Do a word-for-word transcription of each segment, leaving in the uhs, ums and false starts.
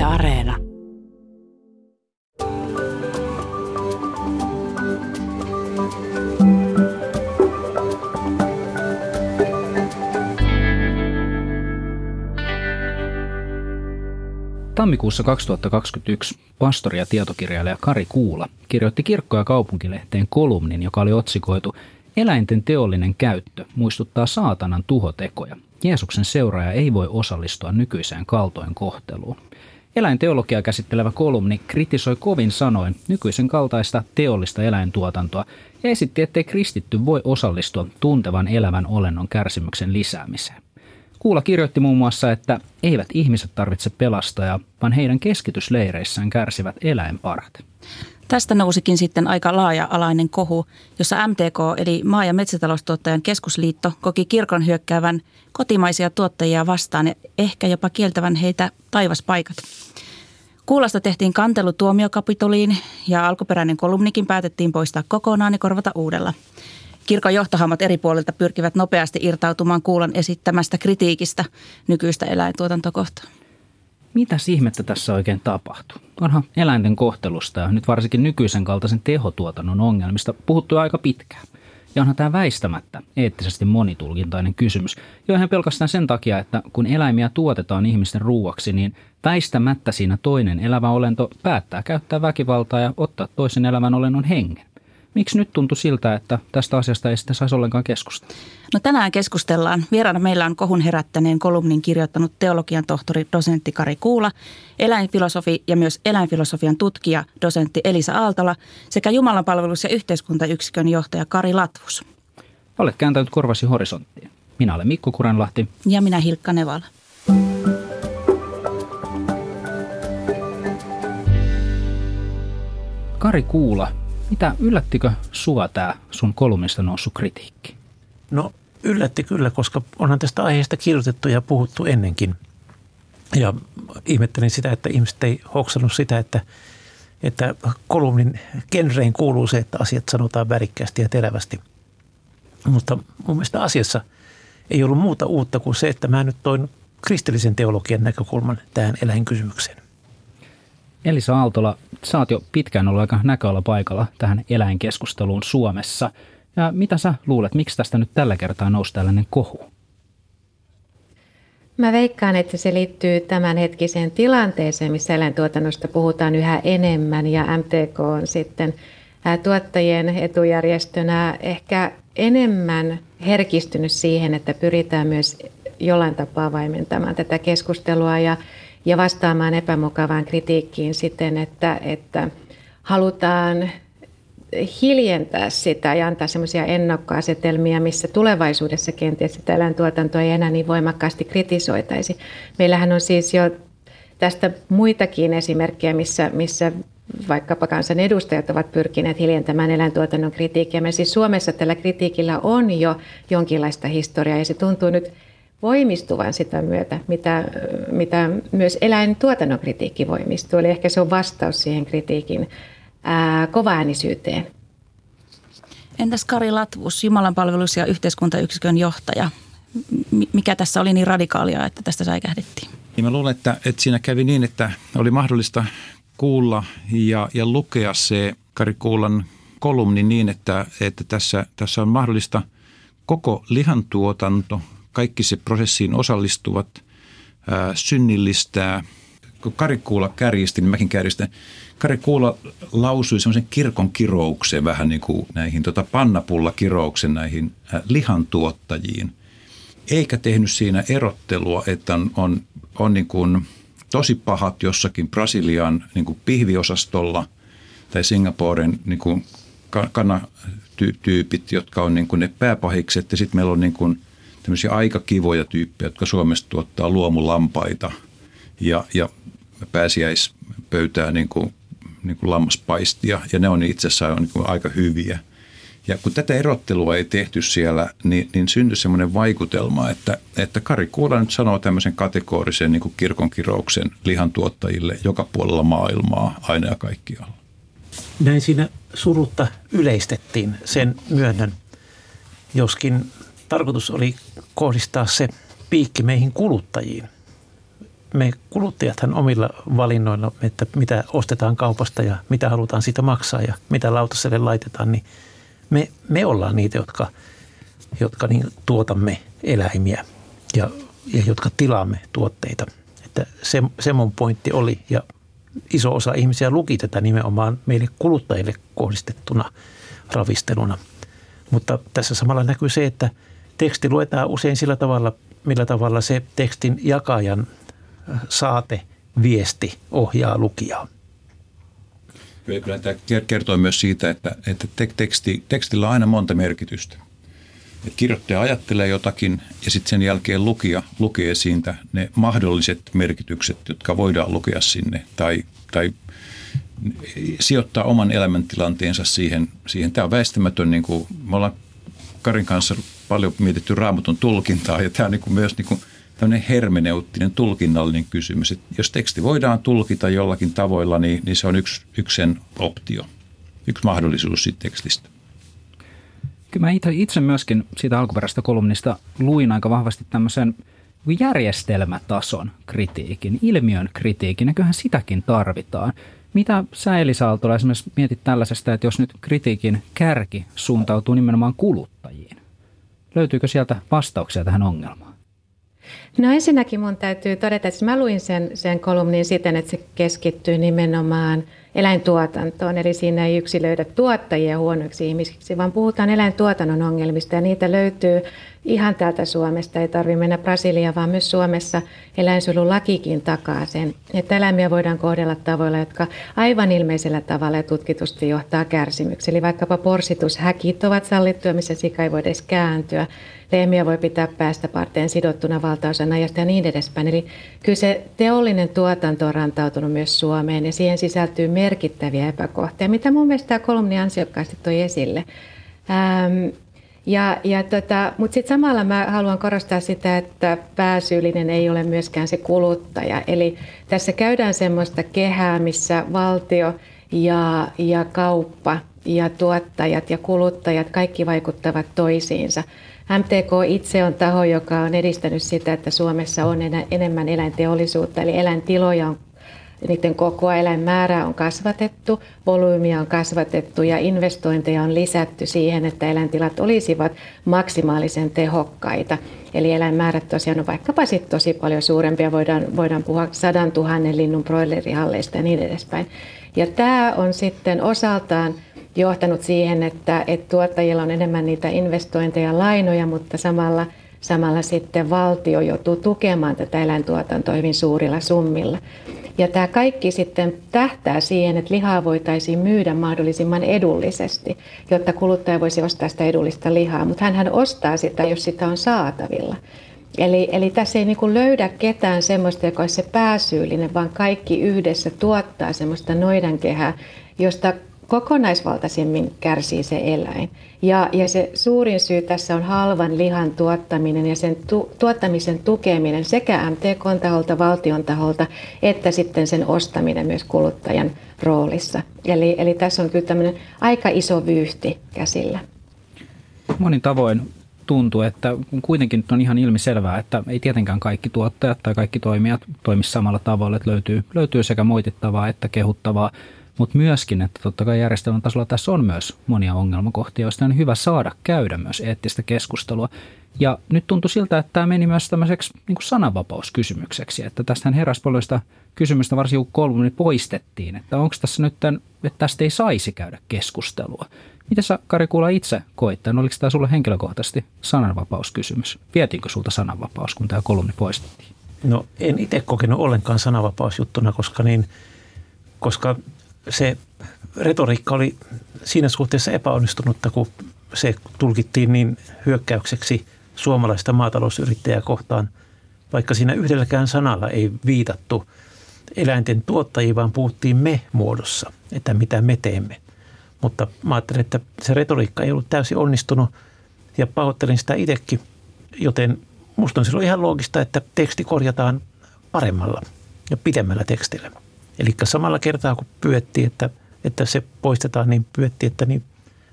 Yle Areena. Tammikuussa kaksituhattakaksikymmentäyksi pastori ja tietokirjailija Kari Kuula kirjoitti Kirkko ja kaupunkilehteen kolumnin, joka oli otsikoitu "Eläinten teollinen käyttö muistuttaa saatanan tuhotekoja. Jeesuksen seuraaja ei voi osallistua nykyiseen kaltoinkohteluun". Eläinteologiaa käsittelevä kolumni kritisoi kovin sanoin nykyisen kaltaista teollista eläintuotantoa ja esitti, ettei kristitty voi osallistua tuntevan elävän olennon kärsimyksen lisäämiseen. Kuula kirjoitti muun muassa, että eivät ihmiset tarvitse pelastajaa, vaan heidän keskitysleireissään kärsivät eläinparat. Tästä nousikin sitten aika laaja-alainen kohu, jossa M T K eli Maa- ja metsätaloustuottajain Keskusliitto koki kirkon hyökkäävän kotimaisia tuottajia vastaan ja ehkä jopa kieltävän heitä taivaspaikat. Kuulasta tehtiin kantelu tuomiokapitoliin ja alkuperäinen kolumnikin päätettiin poistaa kokonaan ja korvata uudella. Kirkon johtohammat eri puolilta pyrkivät nopeasti irtautumaan Kuulan esittämästä kritiikistä nykyistä eläintuotantokohtaa. Mitäs ihmettä tässä oikein tapahtuu? Onhan eläinten kohtelusta ja nyt varsinkin nykyisen kaltaisen tehotuotannon ongelmista puhuttu aika pitkään. Ja onhan tämä väistämättä eettisesti monitulkintainen kysymys, jo ihan pelkästään sen takia, että kun eläimiä tuotetaan ihmisten ruuaksi, niin väistämättä siinä toinen elävä olento päättää käyttää väkivaltaa ja ottaa toisen elävän olennon hengen. Miksi nyt tuntui siltä, että tästä asiasta ei sitten saisi ollenkaan keskustella? No tänään keskustellaan. Vieraana meillä on kohun herättäneen kolumnin kirjoittanut teologian tohtori, dosentti Kari Kuula, eläinfilosofi ja myös eläinfilosofian tutkija, dosentti Elisa Aaltola sekä Jumalanpalvelus- ja yhteiskuntayksikön johtaja Kari Latvus. Olet kääntänyt korvasi horisonttiin. Minä olen Mikko Kurenlahti. Ja minä Hilkka Nevala. Kari Kuula. Mitä yllättikö sua tämä sun kolumnista noussut kritiikki? No yllätti kyllä, koska onhan tästä aiheesta kirjoitettu ja puhuttu ennenkin. Ja ihmettelin sitä, että ihmiset ei hoksannut sitä, että, että kolumnin genreen kuuluu se, että asiat sanotaan värikkäästi ja terävästi. Mutta mun mielestä asiassa ei ollut muuta uutta kuin se, että mä nyt toin kristillisen teologian näkökulman tähän eläinkysymykseen. Elisa Aaltola, sä oot jo pitkään ollut aika näköala paikalla tähän eläinkeskusteluun Suomessa. Ja mitä sä luulet, miksi tästä nyt tällä kertaa nousi tällainen kohu? Mä veikkaan, että se liittyy tämänhetkiseen tilanteeseen, missä eläintuotannosta puhutaan yhä enemmän ja M T K on sitten tuottajien etujärjestönä ehkä enemmän herkistynyt siihen, että pyritään myös jollain tapaa vaimentamaan tätä keskustelua ja ja vastaamaan epämukavaan kritiikkiin siten, että, että halutaan hiljentää sitä ja antaa semmoisia ennakkoasetelmia, missä tulevaisuudessa kenties sitä eläintuotantoa ei enää niin voimakkaasti kritisoitaisi. Meillähän on siis jo tästä muitakin esimerkkejä, missä, missä vaikkapa kansanedustajat ovat pyrkineet hiljentämään eläintuotannon kritiikkiä. Me siis Suomessa tällä kritiikillä on jo jonkinlaista historiaa ja se tuntuu nyt voimistuvan sitä myötä, mitä, mitä myös eläintuotannon kritiikki voimistuu. Eli ehkä se on vastaus siihen kritiikin ää, kovaäänisyyteen. Entäs Kari Latvus, Jumalanpalvelus- ja yhteiskuntayksikön johtaja? Mikä tässä oli niin radikaalia, että tästä säikähdettiin? Ja mä luulen, että, että siinä kävi niin, että oli mahdollista kuulla ja, ja lukea se Kari Kuulan kolumni niin, että, että tässä, tässä on mahdollista koko lihantuotanto, kaikki se prosessiin osallistuvat, ää, synnillistää. Kun Kari Kuula kärjisti, niin mäkin kärjistän. Kari Kuula lausui semmoisen kirkon kirouksen vähän niin kuin näihin tota, pannapullakirouksen näihin ää, lihantuottajiin. Eikä tehnyt siinä erottelua, että on, on, on niin kuin tosi pahat jossakin Brasilian niin kuin pihviosastolla tai Singaporen niin kuin kanatyypit, jotka on niin kuin ne pääpahikset ja sitten meillä on niin kuin tämmöisiä aika kivoja tyyppejä, jotka Suomessa tuottaa luomulampaita ja, ja pääsiäispöytää niin kuin, niin kuin lammaspaistia. Ja ne on itse asiassa on niin kuin aika hyviä. Ja kun tätä erottelua ei tehty siellä, niin, niin syntyi semmoinen vaikutelma, että, että Kari Kuula nyt sanoo tämmöisen kategorisen niin kuin kirkonkirouksen lihantuottajille joka puolella maailmaa aina ja kaikkialla. Näin siinä surutta yleistettiin, sen myönnän, joskin tarkoitus oli kohdistaa se piikki meihin kuluttajiin. me kuluttajathan omilla valinnoilla, että mitä ostetaan kaupasta ja mitä halutaan siitä maksaa ja mitä lautaselle laitetaan, niin me, me ollaan niitä, jotka, jotka niin tuotamme eläimiä ja, ja jotka tilaamme tuotteita. Että se, se mun pointti oli, ja iso osa ihmisiä luki tätä nimenomaan meille kuluttajille kohdistettuna ravisteluna. Mutta tässä samalla näkyy se, että teksti luetaan usein sillä tavalla, millä tavalla se tekstin jakajan saate, viesti ohjaa lukijaa. Kyllä tämä kertoo myös siitä, että, että teksti, tekstillä on aina monta merkitystä. Et kirjoittaja ajattelee jotakin ja sitten sen jälkeen lukija lukee siitä ne mahdolliset merkitykset, jotka voidaan lukea sinne tai, tai sijoittaa oman elämäntilanteensa siihen. siihen. Tämä on väistämätön, niin kuin me ollaan Karin kanssa paljon mietitty Raamatun tulkintaa ja tämä on niin kuin myös niin kuin tämmöinen hermeneuttinen, tulkinnallinen kysymys. Et jos teksti voidaan tulkita jollakin tavoilla, niin, niin se on yksi, yksi sen optio, yksi mahdollisuus siitä tekstistä. Kyllä mä itse myöskin siitä alkuperäisestä kolumnista luin aika vahvasti tämmöisen järjestelmätason kritiikin, ilmiön kritiikin, ja kyllähän sitäkin tarvitaan. Mitä sä, Elisa Aaltola, esimerkiksi mietit tällaisesta, että jos nyt kritiikin kärki suuntautuu nimenomaan kuluttajiin, löytyykö sieltä vastauksia tähän ongelmaan? No ensinnäkin mun täytyy todeta, että mä luin sen, sen kolumnin siten, että se keskittyy nimenomaan eläintuotantoon. Eli siinä ei yksilöidä tuottajia huonoiksi ihmisiksi, vaan puhutaan eläintuotannon ongelmista ja niitä löytyy ihan täältä Suomesta. Ei tarvitse mennä Brasiliaan, vaan myös Suomessa eläinsuojelulakikin takaa sen, että eläimiä voidaan kohdella tavoilla, jotka aivan ilmeisellä tavalla ja tutkitusti johtaa kärsimyksiin. Eli vaikkapa porsitushäkit ovat sallittuja, missä sika ei voi edes kääntyä. Lehmiä voi pitää päästä parteen sidottuna valtaosan ajasta ja niin edespäin. Eli kyllä se teollinen tuotanto on rantautunut myös Suomeen ja siihen sisältyy merkittäviä epäkohtia, mitä mun mielestä tämä kolumni ansiokkaasti toi esille. Ähm, ja, ja tota, mutta sitten samalla mä haluan korostaa sitä, että pääsyyllinen ei ole myöskään se kuluttaja. Eli tässä käydään semmoista kehää, missä valtio ja, ja kauppa ja tuottajat ja kuluttajat kaikki vaikuttavat toisiinsa. M T K itse on taho, joka on edistänyt sitä, että Suomessa on enemmän eläinteollisuutta, eli eläintiloja on, niiden kokoa, eläinmäärää on kasvatettu, volyymia on kasvatettu ja investointeja on lisätty siihen, että eläintilat olisivat maksimaalisen tehokkaita. Eli eläinmäärät tosiaan on vaikkapa sit tosi paljon suurempia, voidaan, voidaan puhua sadan tuhannen linnun broilerihalleista ja niin edespäin. Ja tämä on sitten osaltaan johtanut siihen, että, että tuottajilla on enemmän niitä investointeja ja lainoja, mutta samalla, samalla sitten valtio joutuu tukemaan tätä eläintuotantoa hyvin suurilla summilla. Ja tämä kaikki sitten tähtää siihen, että lihaa voitaisiin myydä mahdollisimman edullisesti, jotta kuluttaja voisi ostaa sitä edullista lihaa, mutta hänhän ostaa sitä, jos sitä on saatavilla. Eli, eli tässä ei niin kuin löydä ketään semmoista, joka olisi se pääsyyllinen, vaan kaikki yhdessä tuottaa semmoista noidankehää, josta kokonaisvaltaisemmin kärsii se eläin. Ja, ja se suurin syy tässä on halvan lihan tuottaminen ja sen tu, tuottamisen tukeminen sekä M T K:n taholta, valtion taholta, että sitten sen ostaminen myös kuluttajan roolissa. Eli, eli tässä on kyllä tämmöinen aika iso vyyhti käsillä. Monin tavoin tuntuu, että kuitenkin on ihan ilmiselvää, että ei tietenkään kaikki tuottajat tai kaikki toimijat toimi samalla tavalla, että löytyy, löytyy sekä moitittavaa että kehuttavaa. Mutta myöskin, että totta kai järjestelmän tasolla tässä on myös monia ongelmakohtia, joista on hyvä saada käydä myös eettistä keskustelua. Ja nyt tuntui siltä, että tämä meni myös tämmöiseksi niin kuin sananvapauskysymykseksi, että tästähän heräsi paljon sitä kysymystä, varsinkin kun kolumni poistettiin, että onko tässä nyt, tämän, että tästä ei saisi käydä keskustelua. Miten sä, Kari Kuula, itse koit tämän? Oliko tämä sulle henkilökohtaisesti sananvapauskysymys? Vietiinkö sulta sananvapaus, kun tämä kolumni poistettiin? No en itse kokenut ollenkaan sananvapausjuttuna, koska niin, koska se retoriikka oli siinä suhteessa epäonnistunutta, kun se tulkittiin niin hyökkäykseksi suomalaista maatalousyrittäjää kohtaan, vaikka siinä yhdelläkään sanalla ei viitattu eläinten tuottajiin, vaan puhuttiin me-muodossa, että mitä me teemme. Mutta mä ajattelin, että se retoriikka ei ollut täysin onnistunut ja pahoittelin sitä itsekin, joten musta on silloin ihan loogista, että teksti korjataan paremmalla ja pidemmällä tekstillä. Eli samalla kertaa, kun pyydettiin, että, että se poistetaan, niin pyydettiin, että niin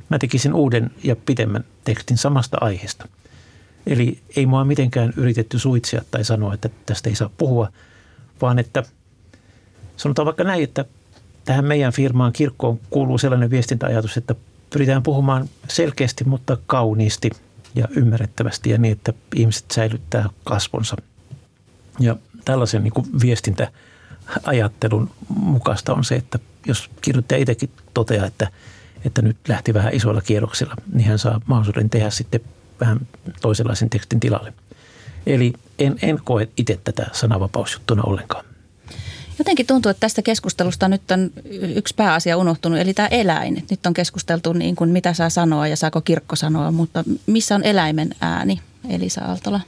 mä tekisin uuden ja pidemmän tekstin samasta aiheesta. Eli ei mua mitenkään yritetty suitsia tai sanoa, että tästä ei saa puhua, vaan että sanotaan vaikka näin, että tähän meidän firmaan Kirkkoon kuuluu sellainen viestintäajatus, että pyritään puhumaan selkeästi, mutta kauniisti ja ymmärrettävästi ja niin, että ihmiset säilyttää kasvonsa. Ja tällaisen niin kuin viestintäajattelun mukaista on se, että jos kirjoittaja itsekin toteaa, että, että nyt lähti vähän isoilla kierroksilla, niin hän saa mahdollisuuden tehdä sitten vähän toisenlaisen tekstin tilalle. Eli en, en koe itse tätä sananvapausjuttuna ollenkaan. Jotenkin tuntuu, että tästä keskustelusta nyt on yksi pääasia unohtunut, eli tämä eläin. Nyt on keskusteltu niin kuin mitä saa sanoa ja saako Kirkko sanoa, mutta missä on eläimen ääni, Elisa Aaltola?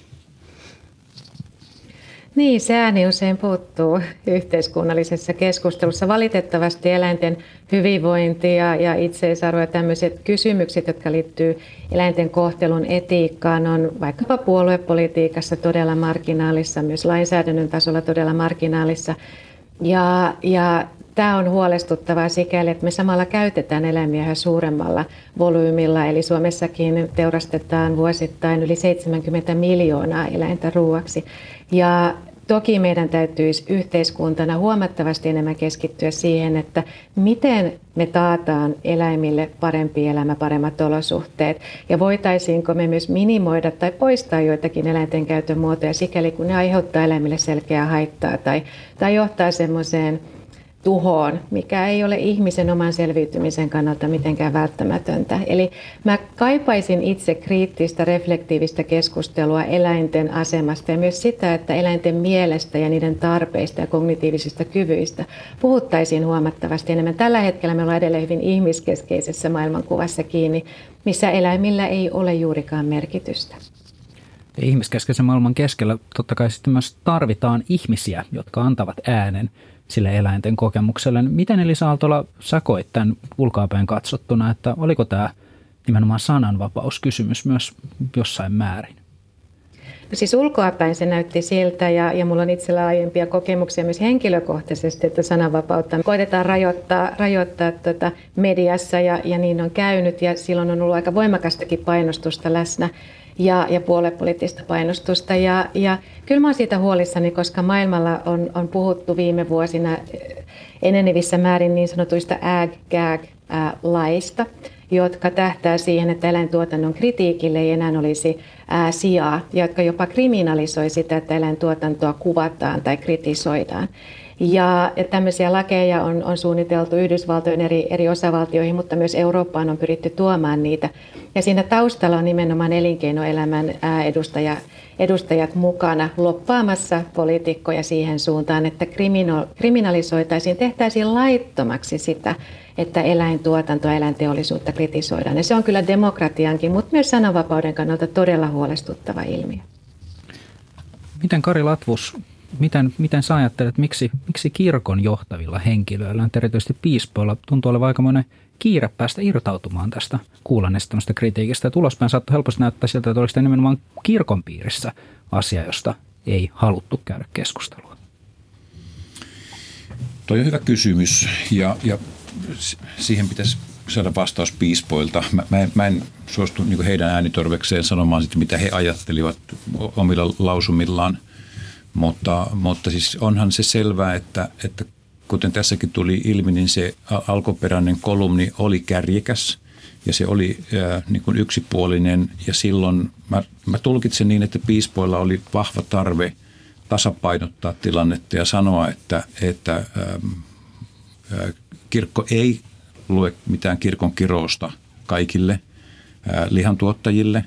Niin, se ääni usein puuttuu yhteiskunnallisessa keskustelussa. Valitettavasti eläinten hyvinvointi ja, ja itseisarvo ja tämmöiset kysymykset, jotka liittyy eläinten kohtelun etiikkaan, on vaikkapa puoluepolitiikassa todella marginaalissa, myös lainsäädännön tasolla todella marginaalissa. Ja, ja tämä on huolestuttavaa sikäli, että me samalla käytetään eläimiä yhä suuremmalla volyymilla. Eli Suomessakin teurastetaan vuosittain yli seitsemänkymmentä miljoonaa eläintä ruuaksi. Ja toki meidän täytyisi yhteiskuntana huomattavasti enemmän keskittyä siihen, että miten me taataan eläimille parempi elämä, paremmat olosuhteet. Ja voitaisiinko me myös minimoida tai poistaa joitakin eläinten käytön muotoja sikäli, kun ne aiheuttaa eläimille selkeää haittaa tai, tai johtaa semmoiseen tuhoon, mikä ei ole ihmisen oman selviytymisen kannalta mitenkään välttämätöntä. Eli mä kaipaisin itse kriittistä, reflektiivistä keskustelua eläinten asemasta ja myös sitä, että eläinten mielestä ja niiden tarpeista ja kognitiivisista kyvyistä puhuttaisiin huomattavasti enemmän. Tällä hetkellä me ollaan edelleen hyvin ihmiskeskeisessä maailmankuvassa kiinni, missä eläimillä ei ole juurikaan merkitystä. Ihmiskeskeisen maailman keskellä totta kai sitten myös tarvitaan ihmisiä, jotka antavat äänen sille eläinten kokemukselle. Miten Elisa Aaltola sä koit tämän ulkoapäin katsottuna, että oliko tämä nimenomaan sananvapauskysymys myös jossain määrin? No siis ulkoapäin se näytti siltä ja, ja mulla on itsellä aiempia kokemuksia myös henkilökohtaisesti, että sananvapautta koitetaan rajoittaa, rajoittaa tuota mediassa ja, ja niin on käynyt ja silloin on ollut aika voimakastakin painostusta läsnä. Ja, ja puoluepoliittista painostusta. Ja, ja kyllä mä oon siitä huolissani, koska maailmalla on, on puhuttu viime vuosina enenevissä määrin niin sanotuista ag-gag-laista, jotka tähtää siihen, että eläintuotannon kritiikille ei enää olisi ää, sijaa, jotka jopa kriminalisoi sitä, että eläintuotantoa kuvataan tai kritisoidaan. Ja, ja tämmöisiä lakeja on, on suunniteltu Yhdysvaltojen eri, eri osavaltioihin, mutta myös Eurooppaan on pyritty tuomaan niitä. Ja siinä taustalla on nimenomaan elinkeinoelämän ää, edustaja, edustajat mukana loppaamassa poliitikkoja siihen suuntaan, että krimino, kriminalisoitaisiin, tehtäisiin laittomaksi sitä, että eläintuotantoa, eläinteollisuutta kritisoidaan. Ja se on kyllä demokratiankin, mutta myös sananvapauden kannalta todella huolestuttava ilmiö. Miten Kari Latvus? Miten, miten sä ajattelet, miksi, miksi kirkon johtavilla henkilöillä, erityisesti piispoilla, tuntuu olevan aikamoinen kiire päästä irtautumaan tästä Kuulan esittämästä kritiikistä? Ja ulospäin saattoi helposti näyttää siltä, että oliko tämä nimenomaan kirkon piirissä asia, josta ei haluttu käydä keskustelua. Tuo on hyvä kysymys ja, ja siihen pitäisi saada vastaus piispoilta. Mä, mä, en, mä en suostu niin kuin heidän äänitorvekseen sanomaan, sit, mitä he ajattelivat omilla lausumillaan. Mutta, mutta siis onhan se selvää, että, että kuten tässäkin tuli ilmi, niin se alkuperäinen kolumni oli kärjekäs ja se oli ää, niin kuin yksipuolinen. Ja silloin mä, mä tulkitsen niin, että piispoilla oli vahva tarve tasapainottaa tilannetta ja sanoa, että, että ää, ää, kirkko ei lue mitään kirkon kirousta kaikille ää, lihantuottajille,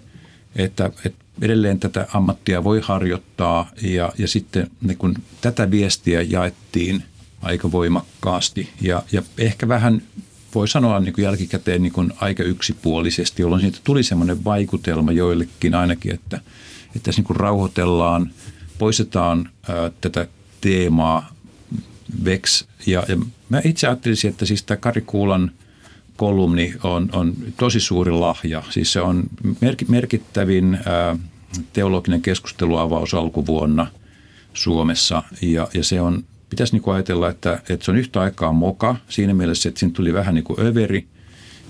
että, että edelleen tätä ammattia voi harjoittaa ja, ja sitten niin kun tätä viestiä jaettiin aika voimakkaasti ja, ja ehkä vähän voi sanoa niin kun jälkikäteen niin kun aika yksipuolisesti, jolloin siitä tuli semmoinen vaikutelma joillekin ainakin, että, että tässä niin kun rauhoitellaan, poistetaan ää, tätä teemaa veks ja, ja mä itse ajattelisin, että siis tämä Kari Kuulan kolumni on, on tosi suuri lahja. Siis se on merkittävin teologinen keskusteluavaus alkuvuonna Suomessa. Ja, ja se on, pitäisi niinku ajatella, että, että se on yhtä aikaa moka siinä mielessä, että siinä tuli vähän niinku överi.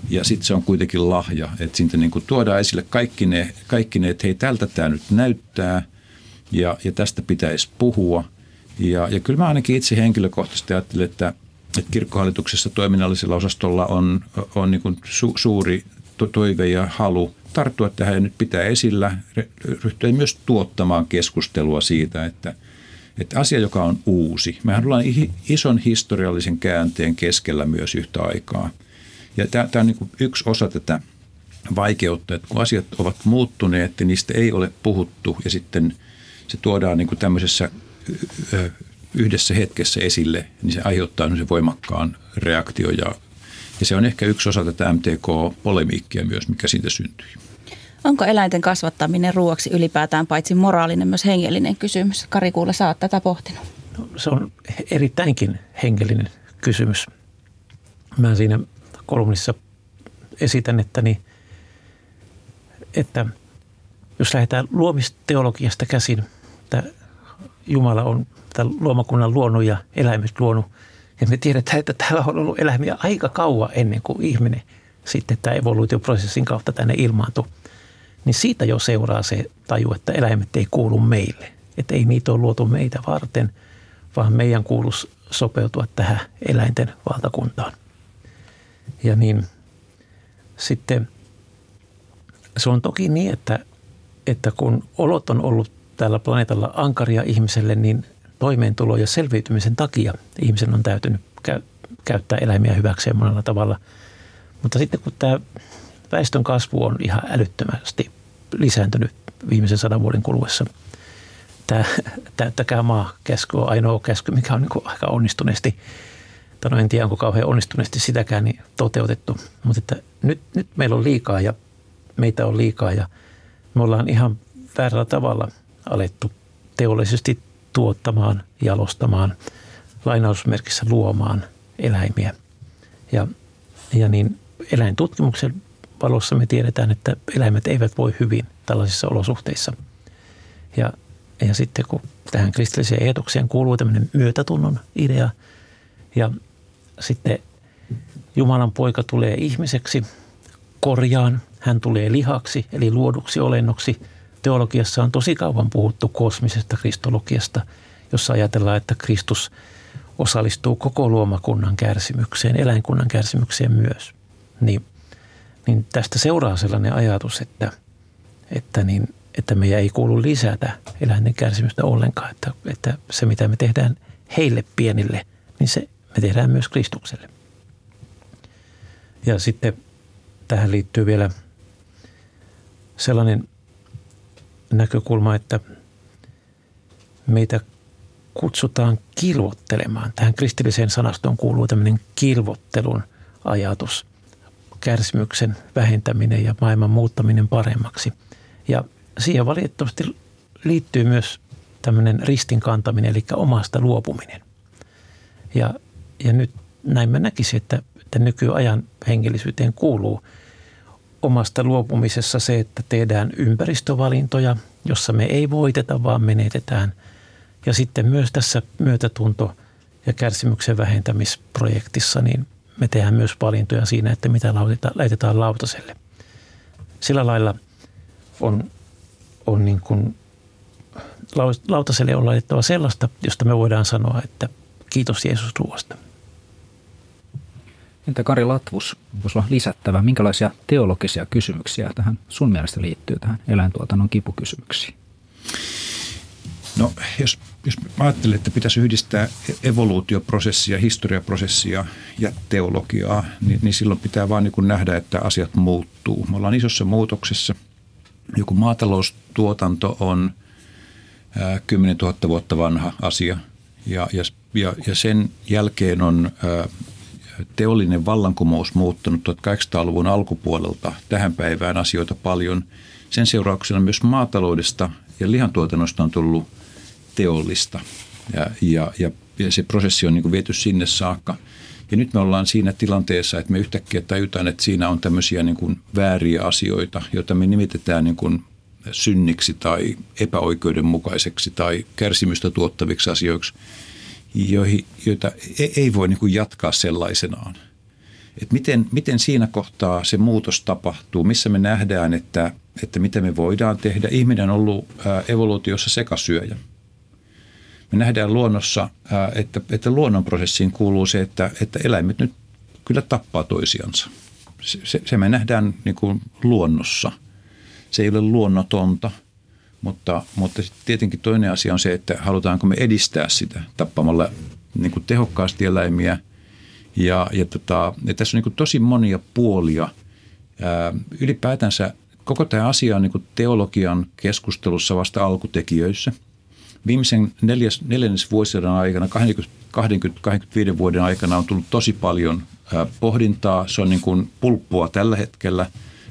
Ja sitten se on kuitenkin lahja. Että siitä niinku tuodaan esille kaikki ne, kaikki ne, että hei, tältä tämä nyt näyttää ja, ja tästä pitäisi puhua. Ja, ja kyllä mä ainakin itse henkilökohtaisesti ajattelin, että, että kirkkohallituksessa toiminnallisella osastolla on, on niin kuin su, suuri to, toive ja halu tarttua tähän ja nyt pitää esillä, ryhtyä myös tuottamaan keskustelua siitä, että, että asia, joka on uusi. Mehän ollaan ison historiallisen käänteen keskellä myös yhtä aikaa. Ja tämä, tämä on niin kuin yksi osa tätä vaikeutta, että kun asiat ovat muuttuneet, että niistä ei ole puhuttu ja sitten se tuodaan niin kuin tämmöisessä yhdessä hetkessä esille, niin se aiheuttaa sen voimakkaan reaktion ja, ja se on ehkä yksi osa tätä M T K-polemiikkia myös, mikä siitä syntyi. Onko eläinten kasvattaminen ruoaksi ylipäätään paitsi moraalinen, myös hengellinen kysymys? Kari Kuula, sä oot tätä pohtinut. No, se on erittäinkin hengellinen kysymys. Mä siinä kolumnissa esitän, että, niin, että jos lähdetään luomisteologiasta käsin, että Jumala on tämän luomakunnan luonut ja eläimet luonut. Ja me tiedetään, että täällä on ollut eläimiä aika kauan ennen kuin ihminen sitten tämä evoluutioprosessin kautta tänne ilmaantui. Niin siitä jo seuraa se taju, että eläimet ei kuulu meille. Että ei niitä ole luotu meitä varten, vaan meidän kuuluisi sopeutua tähän eläinten valtakuntaan. Ja niin sitten se on toki niin, että, että kun olot on ollut tällä planeetalla ankaria ihmiselle, niin toimeentulo ja selviytymisen takia ihmisen on täytynyt käy, käyttää eläimiä hyväkseen monella tavalla. Mutta sitten kun tämä väestön kasvu on ihan älyttömästi lisääntynyt viimeisen sadan vuoden kuluessa, tämä täyttäkää maa käsky on ainoa käsky, mikä on niin kuin aika onnistuneesti, tai no en tiedä onko kauhean onnistuneesti sitäkään niin toteutettu, mutta että nyt, nyt meillä on liikaa ja meitä on liikaa ja me ollaan ihan väärällä tavalla alettu teollisesti tuottamaan, jalostamaan, lainausmerkissä luomaan eläimiä. Ja, ja niin eläintutkimuksen valossa me tiedetään, että eläimet eivät voi hyvin tällaisissa olosuhteissa. Ja, ja sitten kun tähän kristilliseen ajatukseen kuuluu tämmöinen myötätunnon idea ja sitten Jumalan poika tulee ihmiseksi korjaan, hän tulee lihaksi eli luoduksi olennoksi. Teologiassa on tosi kauan puhuttu kosmisesta kristologiasta, jossa ajatellaan, että Kristus osallistuu koko luomakunnan kärsimykseen, eläinkunnan kärsimykseen myös. Niin, niin tästä seuraa sellainen ajatus, että, että, niin, että meidän ei kuulu lisätä eläinten kärsimystä ollenkaan, että, että se mitä me tehdään heille pienille, niin se me tehdään myös Kristukselle. Ja sitten tähän liittyy vielä sellainen näkökulma, että meitä kutsutaan kilvoittelemaan. Tähän kristilliseen sanastoon kuuluu tämmöinen kilvoittelun ajatus, kärsimyksen vähentäminen ja maailman muuttaminen paremmaksi. Ja siihen valitettavasti liittyy myös tämmöinen ristin kantaminen, eli omasta luopuminen. Ja, ja nyt näin mä näkisin, että, että nykyajan hengellisyyteen kuuluu omasta luopumisessa se, että tehdään ympäristövalintoja, jossa me ei voiteta, vaan menetetään. Ja sitten myös tässä myötätunto- ja kärsimyksen vähentämisprojektissa, niin me tehdään myös valintoja siinä, että mitä laitetaan lautaselle. Sillä lailla on, on niin kuin, lautaselle on laitettava sellaista, josta me voidaan sanoa, että kiitos Jeesus ruoasta. Entä Kari Latvus, voisi olla lisättävä, minkälaisia teologisia kysymyksiä tähän sun mielestä liittyy tähän eläintuotannon kipukysymyksiin? No, jos, jos ajattelin, että pitäisi yhdistää evoluutioprosessia, historiaprosessia ja teologiaa, niin, niin silloin pitää vaan niin kuin nähdä, että asiat muuttuu. Me ollaan isossa muutoksessa. Joku maataloustuotanto on ää, kymmenen tuhatta vuotta vanha asia ja, ja, ja sen jälkeen on ää, teollinen vallankumous muuttanut tuhatkahdeksansataaluvun alkupuolelta tähän päivään asioita paljon. Sen seurauksena myös maataloudesta ja lihantuotannosta on tullut teollista ja, ja, ja se prosessi on niin kuin viety sinne saakka. Ja nyt me ollaan siinä tilanteessa, että me yhtäkkiä tajutaan, että siinä on tämmöisiä niin kuin vääriä asioita, joita me nimitetään niin kuin synniksi tai epäoikeudenmukaiseksi tai kärsimystä tuottaviksi asioiksi, joita ei voi niin kuin jatkaa sellaisenaan. Et miten, miten siinä kohtaa se muutos tapahtuu, missä me nähdään, että, että mitä me voidaan tehdä. Ihminen on ollut evoluutiossa sekasyöjä. Me nähdään luonnossa, että, että luonnonprosessiin kuuluu se, että, että eläimet nyt kyllä tappaa toisiansa. Se, se, se me nähdään niin kuin luonnossa. Se ei ole luonnotonta, mutta, mutta tietenkin toinen asia on se, että halutaanko me edistää sitä tappamalla niin kuin tehokkaasti eläimiä. Ja, ja, tota, ja tässä on niin kuin tosi monia puolia. Ää, ylipäätänsä koko tämä asia on niin kuin teologian keskustelussa vasta alkutekijöissä. Viimeisen neljäs, neljännes vuosisadan aikana, kaksikymmentä kaksikymmentäviisi vuoden aikana on tullut tosi paljon ää, pohdintaa. Se on niin kuin pulppua tällä hetkellä.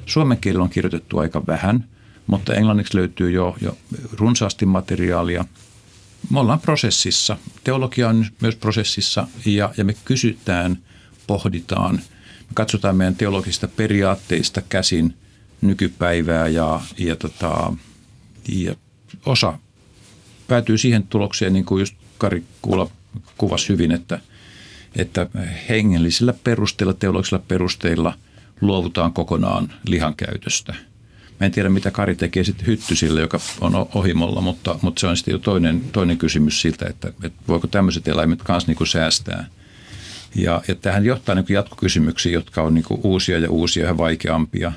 Suomen kielellä on kirjoitettu aika vähän, mutta englanniksi löytyy jo, jo runsaasti materiaalia. Me ollaan prosessissa. Teologia on myös prosessissa ja, ja me kysytään, pohditaan. Me katsotaan meidän teologisista periaatteista käsin nykypäivää ja, ja, tota, ja osa päätyy siihen tulokseen, niin kuin just Kari Kuula kuvasi hyvin, että, että hengellisillä perusteilla, teologisilla perusteilla luovutaan kokonaan lihan käytöstä. Mä en tiedä, mitä Kari tekee sitten hyttysille, joka on ohimolla, mutta, mutta se on sitten jo toinen, toinen kysymys siltä, että, että voiko tämmöiset eläimet kanssa niin kuin säästää. Ja, ja tähän johtaa niin kuin jatkokysymyksiä, jotka on niin kuin uusia ja uusia ja vaikeampia.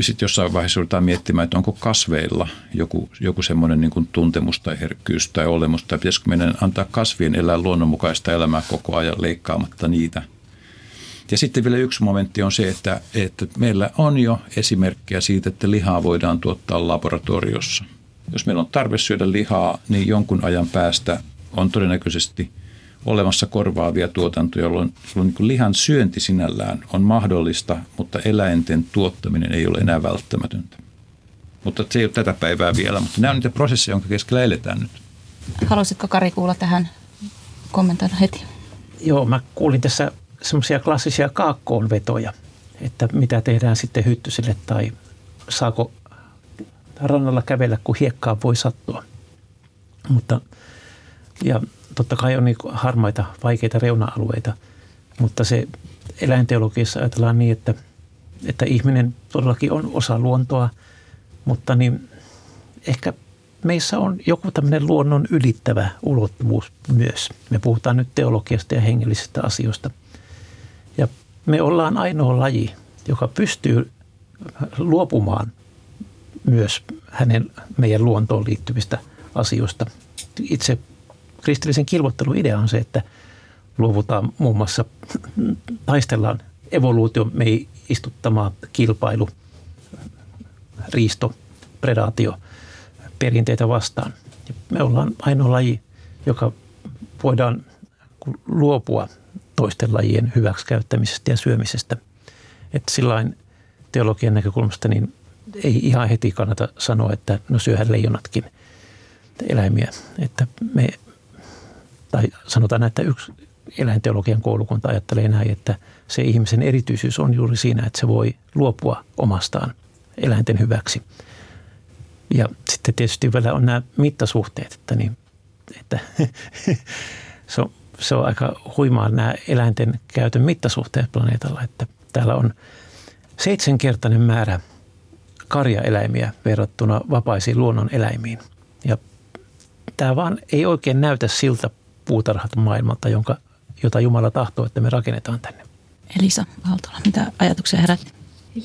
Sitten jossain vaiheessa ruvetaan miettimään, että onko kasveilla joku, joku semmoinen niin kuin tuntemus tai herkkyys tai olemus, tai pitäisikö meidän antaa kasvien elää luonnonmukaista elämää koko ajan leikkaamatta niitä. Ja sitten vielä yksi momentti on se, että, että meillä on jo esimerkkejä siitä, että lihaa voidaan tuottaa laboratoriossa. Jos meillä on tarve syödä lihaa, niin jonkun ajan päästä on todennäköisesti olemassa korvaavia tuotantoja, jolloin, jolloin niin lihan syönti sinällään on mahdollista, mutta eläinten tuottaminen ei ole enää välttämätöntä. Mutta se ei ole tätä päivää vielä, mutta nämä on niitä prosesseja, jonka keskellä eletään nyt. Haluaisitko Kari Kuula tähän kommentoida heti? Joo, mä kuulin tässä semmoisia klassisia kaakkoonvetoja, että mitä tehdään sitten hyttysille tai saako rannalla kävellä, kun hiekkaa voi sattua. Mutta, ja totta kai on niin harmaita, vaikeita reuna-alueita, mutta se eläinteologiassa ajatellaan niin, että, että ihminen todellakin on osa luontoa, mutta niin ehkä meissä on joku tämmöinen luonnon ylittävä ulottuvuus myös. Me puhutaan nyt teologiasta ja hengellisistä asioista. Ja me ollaan ainoa laji, joka pystyy luopumaan myös hänen, meidän luontoon liittyvistä asioista. Itse kristillisen kilvoitteluidea on se, että luovutaan muun muassa, taistellaan evoluutio, me ei istuttamaa, kilpailu, riisto, predaatio, perinteitä vastaan. Me ollaan ainoa laji, joka voidaan luopua toisten lajien hyväksikäyttämisestä ja syömisestä. Että sillain teologian näkökulmasta niin ei ihan heti kannata sanoa, että no syöhän leijonatkin eläimiä. Että me, tai sanotaan, että yksi eläinteologian koulukunta ajattelee näin, että se ihmisen erityisyys on juuri siinä, että se voi luopua omastaan eläinten hyväksi. Ja sitten tietysti vielä on nämä mittasuhteet, että, niin, että se on Se on aika huimaa nämä eläinten käytön mittasuhteet planeetalla, että täällä on seitsemänkertainen määrä karjaeläimiä verrattuna vapaisiin luonnon eläimiin. Ja tämä vaan ei oikein näytä siltä puutarhat maailmalta, jonka, jota Jumala tahtoo, että me rakennetaan tänne. Elisa Aaltola, mitä ajatuksia herätti?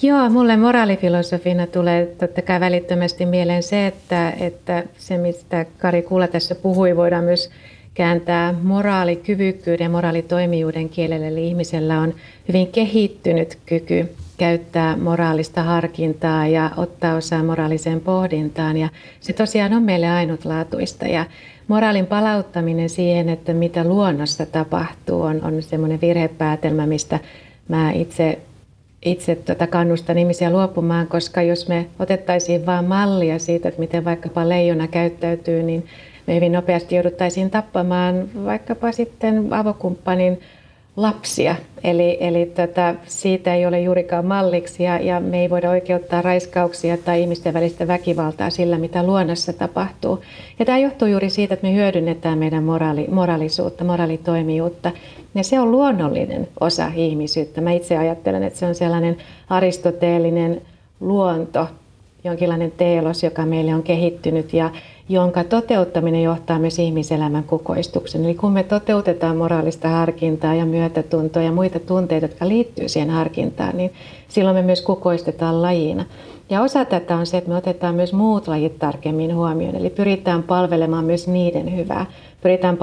Joo, mulle moraalifilosofina tulee totta kai välittömästi mieleen se, että, että se mistä Kari Kuula tässä puhui voidaan myös kääntää moraalikyvykkyyden, moraalitoimijuuden kielelle, eli ihmisellä on hyvin kehittynyt kyky käyttää moraalista harkintaa ja ottaa osaa moraaliseen pohdintaan. Ja se tosiaan on meille ainutlaatuista. Ja moraalin palauttaminen siihen, että mitä luonnossa tapahtuu, on, on semmoinen virhepäätelmä, mistä mä itse, itse tota kannustan ihmisiä luopumaan, koska jos me otettaisiin vaan mallia siitä, että miten vaikkapa leijona käyttäytyy, niin me hyvin nopeasti jouduttaisiin tappamaan vaikkapa sitten avokumppanin lapsia, eli, eli tätä, siitä ei ole juurikaan malliksi ja, ja me ei voida oikeuttaa raiskauksia tai ihmisten välistä väkivaltaa sillä, mitä luonnossa tapahtuu. Ja tämä johtuu juuri siitä, että me hyödynnetään meidän moraali, moraalisuutta, moraalitoimijuutta ja se on luonnollinen osa ihmisyyttä. Mä itse ajattelen, että se on sellainen aristoteellinen luonto, jonkinlainen teelos, joka meille on kehittynyt ja, jonka toteuttaminen johtaa myös ihmiselämän kukoistukseen. Eli kun me toteutetaan moraalista harkintaa ja myötätuntoa ja muita tunteita, jotka liittyy siihen harkintaan, niin silloin me myös kukoistetaan lajina. Ja osa tätä on se, että me otetaan myös muut lajit tarkemmin huomioon, eli pyritään palvelemaan myös niiden hyvää. Pyritään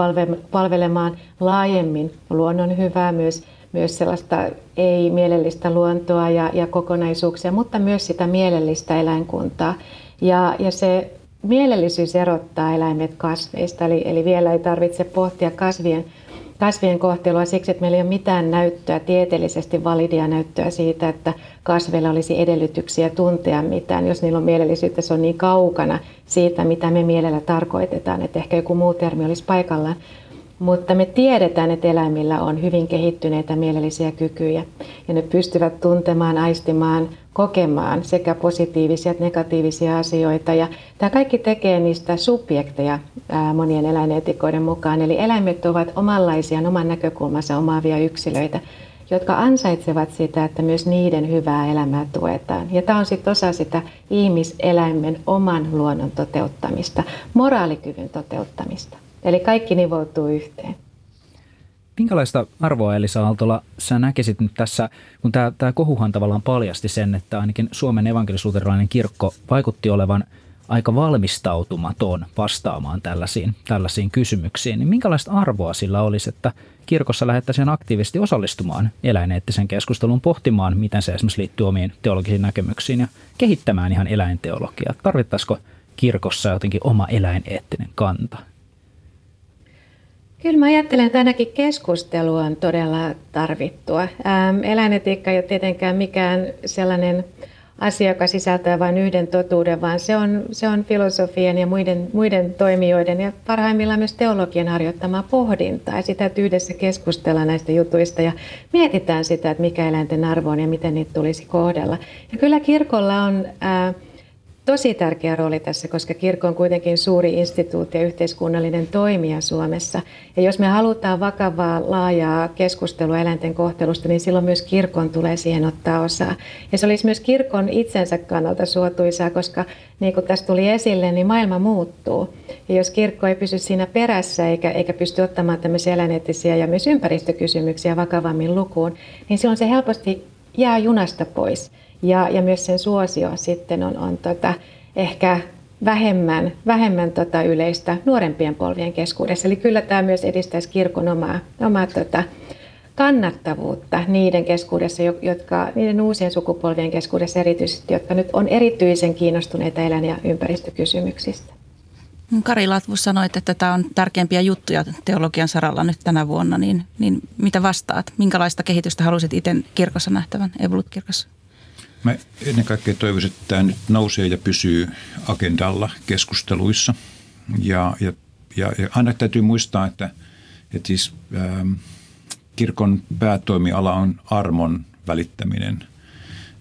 palvelemaan laajemmin luonnon hyvää, myös, myös sellaista ei-mielellistä luontoa ja, ja kokonaisuuksia, mutta myös sitä mielellistä eläinkuntaa. Ja, ja se mielellisyys erottaa eläimet kasveista, eli, eli vielä ei tarvitse pohtia kasvien, kasvien kohtelua siksi, että meillä ei ole mitään näyttöä, tieteellisesti validia näyttöä siitä, että kasveilla olisi edellytyksiä tuntea mitään. Jos niillä on mielellisyyttä, se on niin kaukana siitä, mitä me mielellä tarkoitetaan, että ehkä joku muu termi olisi paikallaan. Mutta me tiedetään, että eläimillä on hyvin kehittyneitä mielellisiä kykyjä ja ne pystyvät tuntemaan, aistimaan, kokemaan sekä positiivisia että negatiivisia asioita. Ja tämä kaikki tekee niistä subjekteja monien eläineetikoiden mukaan. Eli eläimet ovat omanlaisiaan, oman näkökulmansa omaavia yksilöitä, jotka ansaitsevat sitä, että myös niiden hyvää elämää tuetaan. Ja tämä on sitten osa sitä ihmiseläimen oman luonnon toteuttamista, moraalikyvyn toteuttamista. Eli kaikki nivoutuu yhteen. Minkälaista arvoa, Elisa Aaltola, sä näkisit nyt tässä, kun tämä, tämä kohuhan tavallaan paljasti sen, että ainakin Suomen evankelis-luterilainen kirkko vaikutti olevan aika valmistautumaton vastaamaan tällaisiin, tällaisiin kysymyksiin. Niin minkälaista arvoa sillä olisi, että kirkossa lähdettäisiin aktiivisesti osallistumaan eläineettisen keskustelun, pohtimaan, miten se esimerkiksi liittyy omiin teologisiin näkemyksiin ja kehittämään ihan eläinteologiaa? Tarvittaisiko kirkossa jotenkin oma eläineettinen kanta? Kyllä mä ajattelen, että ainakin keskustelu on todella tarvittua. Eläinetiikka ei ole tietenkään mikään sellainen asia, joka sisältää vain yhden totuuden, vaan se on, se on filosofien ja muiden, muiden toimijoiden ja parhaimmillaan myös teologien harjoittamaa pohdintaa. Ja sitä, että yhdessä keskustellaan näistä jutuista ja mietitään sitä, että mikä eläinten arvo on ja miten niitä tulisi kohdella. Ja kyllä kirkolla on Ää, Tosi tärkeä rooli tässä, koska kirkko on kuitenkin suuri instituutio ja yhteiskunnallinen toimija Suomessa. Ja jos me halutaan vakavaa, laajaa keskustelua eläinten kohtelusta, niin silloin myös kirkon tulee siihen ottaa osaa. Ja se olisi myös kirkon itsensä kannalta suotuisaa, koska niin kuin tässä tuli esille, niin maailma muuttuu. Ja jos kirkko ei pysy siinä perässä eikä, eikä pysty ottamaan tämmöisiä eläineettisiä ja myös ympäristökysymyksiä vakavammin lukuun, niin silloin se helposti jää junasta pois. Ja, ja myös sen suosio sitten on, on tota, ehkä vähemmän, vähemmän tota yleistä nuorempien polvien keskuudessa. Eli kyllä tämä myös edistäisi kirkon omaa, omaa tota kannattavuutta niiden keskuudessa, jotka, niiden uusien sukupolvien keskuudessa erityisesti, jotka nyt on erityisen kiinnostuneita eläin- ja ympäristökysymyksistä. Kari Latvus sanoi, että tämä on tärkeimpiä juttuja teologian saralla nyt tänä vuonna. Niin, niin mitä vastaat? Minkälaista kehitystä halusit itse kirkossa nähtävän, Evolut-kirkossa? Mä ennen kaikkea toivoisin, että tämä nyt nousee ja pysyy agendalla keskusteluissa. Ja, ja, ja, ja aina täytyy muistaa, että, että siis, ää, kirkon päätoimiala on armon välittäminen.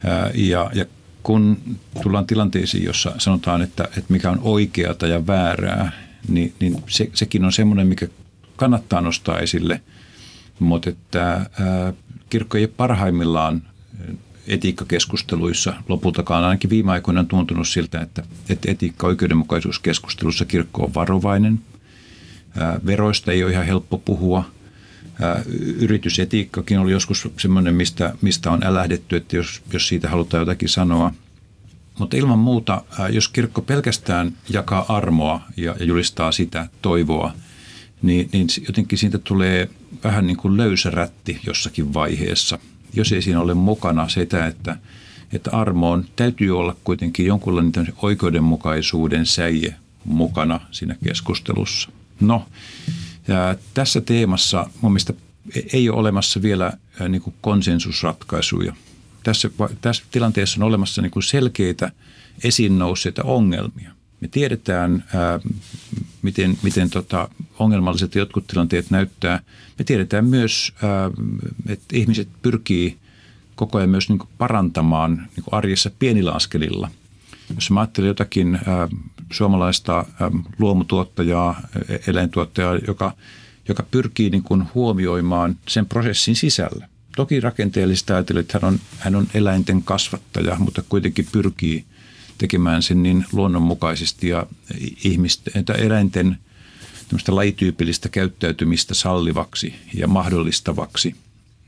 Ää, ja, ja kun tullaan tilanteisiin, jossa sanotaan, että, että mikä on oikeata ja väärää, niin, niin se, sekin on semmoinen, mikä kannattaa nostaa esille. Mutta että, ää, kirkko ei parhaimmillaan etiikkakeskusteluissa lopultakaan ainakin viime aikoina on tuntunut siltä, että etiikka-oikeudenmukaisuuskeskustelussa kirkko on varovainen. Veroista ei ole ihan helppo puhua. Yritysetiikkakin oli joskus semmoinen, mistä, mistä on älähdetty, että jos, jos siitä halutaan jotakin sanoa. Mutta ilman muuta, jos kirkko pelkästään jakaa armoa ja julistaa sitä toivoa, niin, niin jotenkin siitä tulee vähän niin kuin löysärätti jossakin vaiheessa. Jos ei siinä ole mukana sitä, että, että armoon täytyy olla kuitenkin jonkunlainen oikeudenmukaisuuden säie mukana siinä keskustelussa. No, tässä teemassa mun mielestä ei ole olemassa vielä niin kuin konsensusratkaisuja. Tässä, tässä tilanteessa on olemassa niin kuin selkeitä esiin nousseita ongelmia. Me tiedetään, ää, miten, miten tota, ongelmalliset jotkut tilanteet näyttää. Me tiedetään myös, ää, että ihmiset pyrkii koko ajan myös niin kuin parantamaan niin kuin arjessa pienillä askelilla. Jos mä ajattelen jotakin ää, suomalaista ää, luomutuottajaa, eläintuottajaa, joka, joka pyrkii niin kuin huomioimaan sen prosessin sisällä. Toki rakenteellista ajatellen, että hän on, hän on eläinten kasvattaja, mutta kuitenkin pyrkii tekemään sen niin luonnonmukaisesti ja ihmisten, eläinten tämmöistä lajityypillistä käyttäytymistä sallivaksi ja mahdollistavaksi,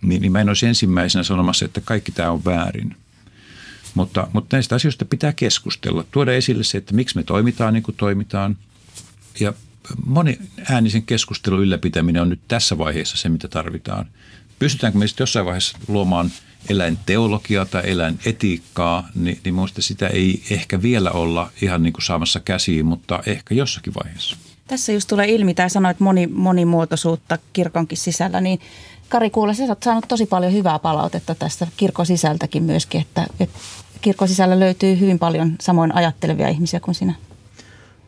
niin, niin mä en olisi ensimmäisenä sanomassa, että kaikki tämä on väärin. Mutta, mutta näistä asioista pitää keskustella, tuoda esille se, että miksi me toimitaan niin kuin toimitaan. Ja moni äänisen keskustelun ylläpitäminen on nyt tässä vaiheessa se, mitä tarvitaan. Pystytäänkö me sitten jossain vaiheessa luomaan eläinteologiaa tai eläinetiikkaa, niin, niin minusta sitä ei ehkä vielä olla ihan niin kuin saamassa käsiin, mutta ehkä jossakin vaiheessa. Tässä just tulee ilmi, tai sanoit moni, monimuotoisuutta kirkonkin sisällä, niin Kari Kuula, sinä olet saanut tosi paljon hyvää palautetta tästä kirkon sisältäkin myöskin, että, että kirkon sisällä löytyy hyvin paljon samoin ajattelevia ihmisiä kuin sinä.